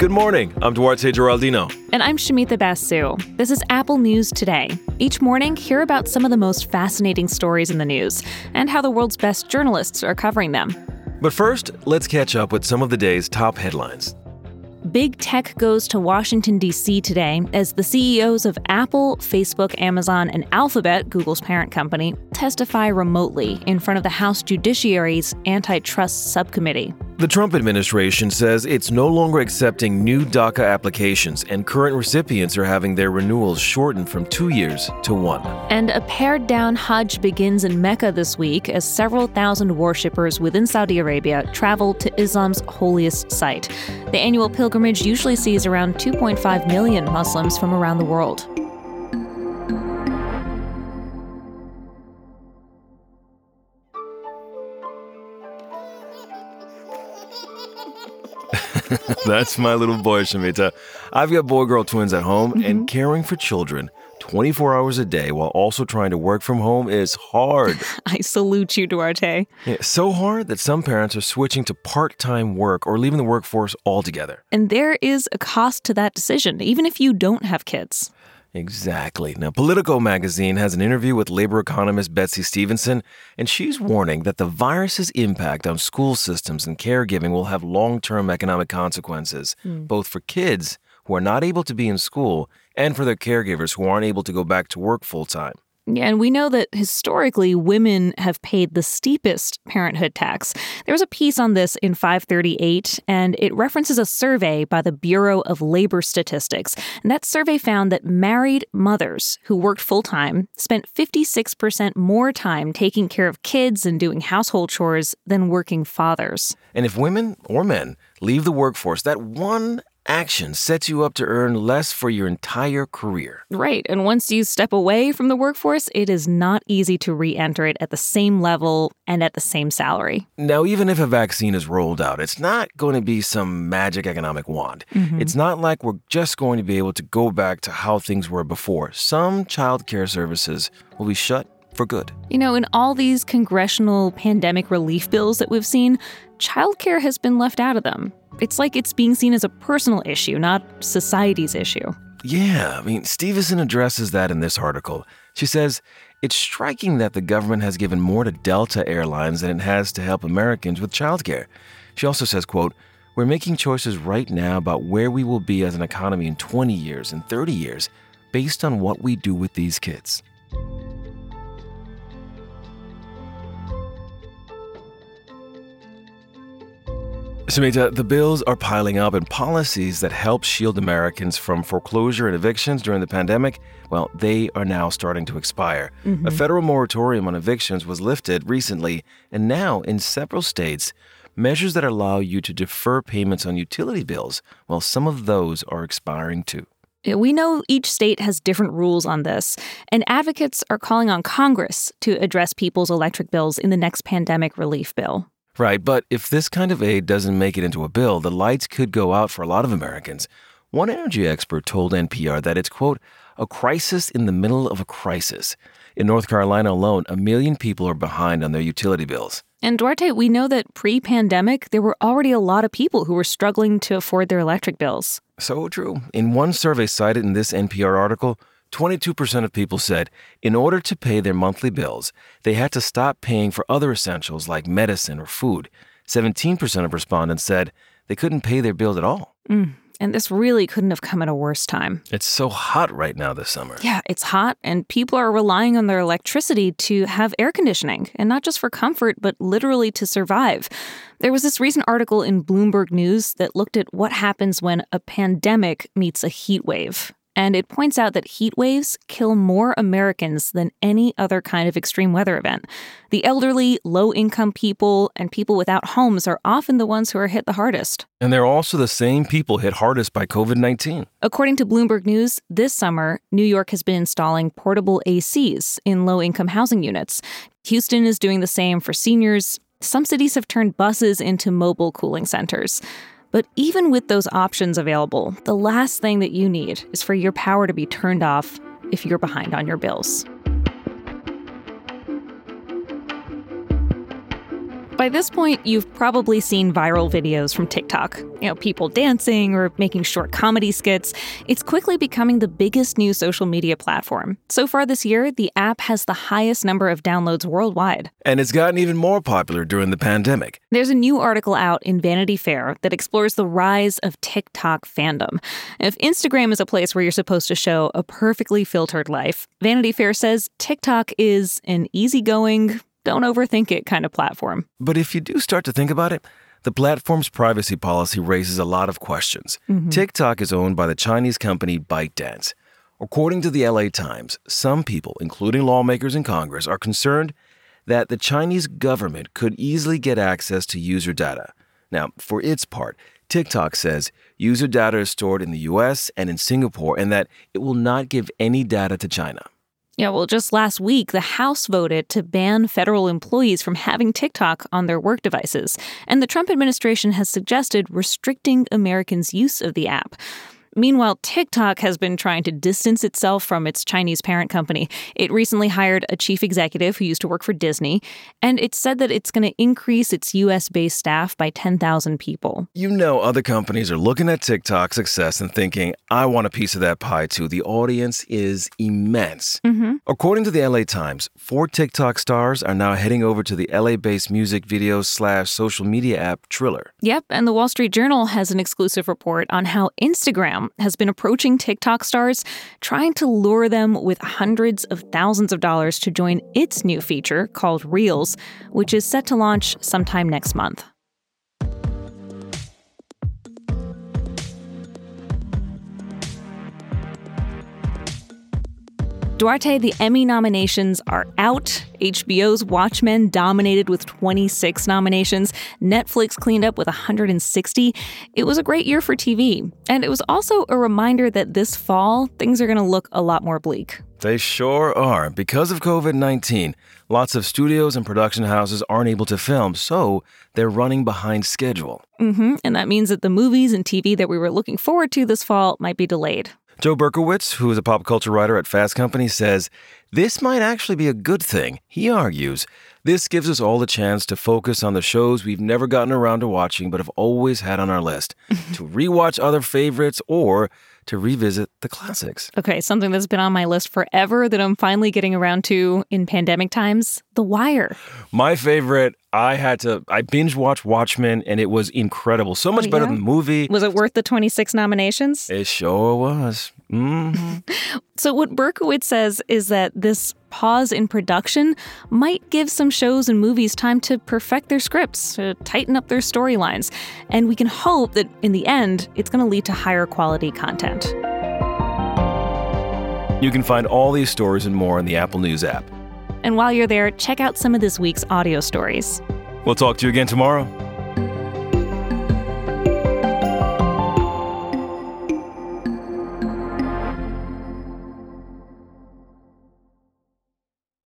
Good morning. I'm Duarte Giraldino. And I'm Shamita Bassu. This is Apple News Today. Each morning, hear about some of the most fascinating stories in the news and how the world's best journalists are covering them. But first, let's catch up with some of the day's top headlines. Big tech goes to Washington, D.C. today as the CEOs of Apple, Facebook, Amazon, and Alphabet, Google's parent company, testify remotely in front of the House Judiciary's Antitrust Subcommittee. The Trump administration says it's no longer accepting new DACA applications, and current recipients are having their renewals shortened from 2 years to one. And a pared-down Hajj begins in Mecca this week as several thousand worshippers within Saudi Arabia travel to Islam's holiest site. The annual pilgrimage usually sees around 2.5 million Muslims from around the world. That's my little boy, Shamita. I've got boy-girl twins at home, and caring for children 24 hours a day while also trying to work from home is hard. I salute you, Duarte. Yeah, so hard that some parents are switching to part-time work or leaving the workforce altogether. And there is a cost to that decision, even if you don't have kids. Exactly. Now, Politico magazine has an interview with labor economist Betsey Stevenson, and she's warning that the virus's impact on school systems and caregiving will have long-term economic consequences, both for kids who are not able to be in school and for their caregivers who aren't able to go back to work full-time. Yeah, and we know that historically, women have paid the steepest parenthood tax. There was a piece on this in 538, and it references a survey by the Bureau of Labor Statistics. And that survey found that married mothers who worked full-time spent 56% more time taking care of kids and doing household chores than working fathers. And if women or men leave the workforce, that one action sets you up to earn less for your entire career. Right. And once you step away from the workforce, it is not easy to re-enter it at the same level and at the same salary. Now, even if a vaccine is rolled out, it's not going to be some magic economic wand. It's not like we're just going to be able to go back to how things were before. Some child care services will be shut for good. You know, in all these congressional pandemic relief bills that we've seen, childcare has been left out of them. It's like it's being seen as a personal issue, not society's issue. Yeah, I mean, Stevenson addresses that in this article. She says, it's striking that the government has given more to Delta Airlines than it has to help Americans with childcare. She also says, quote, we're making choices right now about where we will be as an economy in 20 years and 30 years based on what we do with these kids. Sumita, the bills are piling up, and policies that help shield Americans from foreclosure and evictions during the pandemic, well, they are now starting to expire. A federal moratorium on evictions was lifted recently, and now in several states, measures that allow you to defer payments on utility bills, well, some of those are expiring too. We know each state has different rules on this, and advocates are calling on Congress to address people's electric bills in the next pandemic relief bill. Right, but if this kind of aid doesn't make it into a bill, the lights could go out for a lot of Americans. One energy expert told NPR that it's, quote, a crisis in the middle of a crisis. In North Carolina alone, 1 million people are behind on their utility bills. And Duarte, we know that pre-pandemic, there were already a lot of people who were struggling to afford their electric bills. So true. In one survey cited in this NPR article, 22% of people said in order to pay their monthly bills, they had to stop paying for other essentials like medicine or food. 17% of respondents said they couldn't pay their bills at all. And this really couldn't have come at a worse time. It's so hot right now this summer. Yeah, it's hot, and people are relying on their electricity to have air conditioning, and not just for comfort, but literally to survive. There was this recent article in Bloomberg News that looked at what happens when a pandemic meets a heat wave. And it points out that heat waves kill more Americans than any other kind of extreme weather event. The elderly, low-income people, and people without homes are often the ones who are hit the hardest. And they're also the same people hit hardest by COVID-19. According to Bloomberg News, this summer, New York has been installing portable ACs in low-income housing units. Houston is doing the same for seniors. Some cities have turned buses into mobile cooling centers. But even with those options available, the last thing that you need is for your power to be turned off if you're behind on your bills. By this point, you've probably seen viral videos from TikTok. People dancing or making short comedy skits. It's quickly becoming the biggest new social media platform. So far this year, the app has the highest number of downloads worldwide. And it's gotten even more popular during the pandemic. There's a new article out in Vanity Fair that explores the rise of TikTok fandom. If Instagram is a place where you're supposed to show a perfectly filtered life, Vanity Fair says TikTok is an easygoing, don't overthink it kind of platform. But if you do start to think about it, the platform's privacy policy raises a lot of questions. Mm-hmm. TikTok is owned by the Chinese company ByteDance. According to the LA Times, some people, including lawmakers in Congress, are concerned that the Chinese government could easily get access to user data. Now, for its part, TikTok says user data is stored in the U.S. and in Singapore and that it will not give any data to China. Just last week, the House voted to ban federal employees from having TikTok on their work devices. And the Trump administration has suggested restricting Americans' use of the app. Meanwhile, TikTok has been trying to distance itself from its Chinese parent company. It recently hired a chief executive who used to work for Disney, and it said that it's going to increase its U.S.-based staff by 10,000 people. Other companies are looking at TikTok's success and thinking, I want a piece of that pie, too. The audience is immense. Mm-hmm. According to the LA Times, 4 TikTok stars are now heading over to the LA-based music video / social media app Triller. Yep, and the Wall Street Journal has an exclusive report on how Instagram has been approaching TikTok stars, trying to lure them with hundreds of thousands of dollars to join its new feature called Reels, which is set to launch sometime next month. Duarte, the Emmy nominations are out. HBO's Watchmen dominated with 26 nominations. Netflix cleaned up with 160. It was a great year for TV. And it was also a reminder that this fall, things are going to look a lot more bleak. They sure are. Because of COVID-19, lots of studios and production houses aren't able to film, so they're running behind schedule. And that means that the movies and TV that we were looking forward to this fall might be delayed. Joe Berkowitz, who is a pop culture writer at Fast Company, says, this might actually be a good thing. He argues, this gives us all the chance to focus on the shows we've never gotten around to watching but have always had on our list, to rewatch other favorites or to revisit the classics. Okay, something that's been on my list forever that I'm finally getting around to in pandemic times, The Wire. My favorite. I binge-watched Watchmen, and it was incredible. So much better than the movie. Was it worth the 26 nominations? It sure was. So what Berkowitz says is that this pause in production might give some shows and movies time to perfect their scripts, to tighten up their storylines. And we can hope that in the end, it's going to lead to higher quality content. You can find all these stories and more on the Apple News app. And while you're there, check out some of this week's audio stories. We'll talk to you again tomorrow.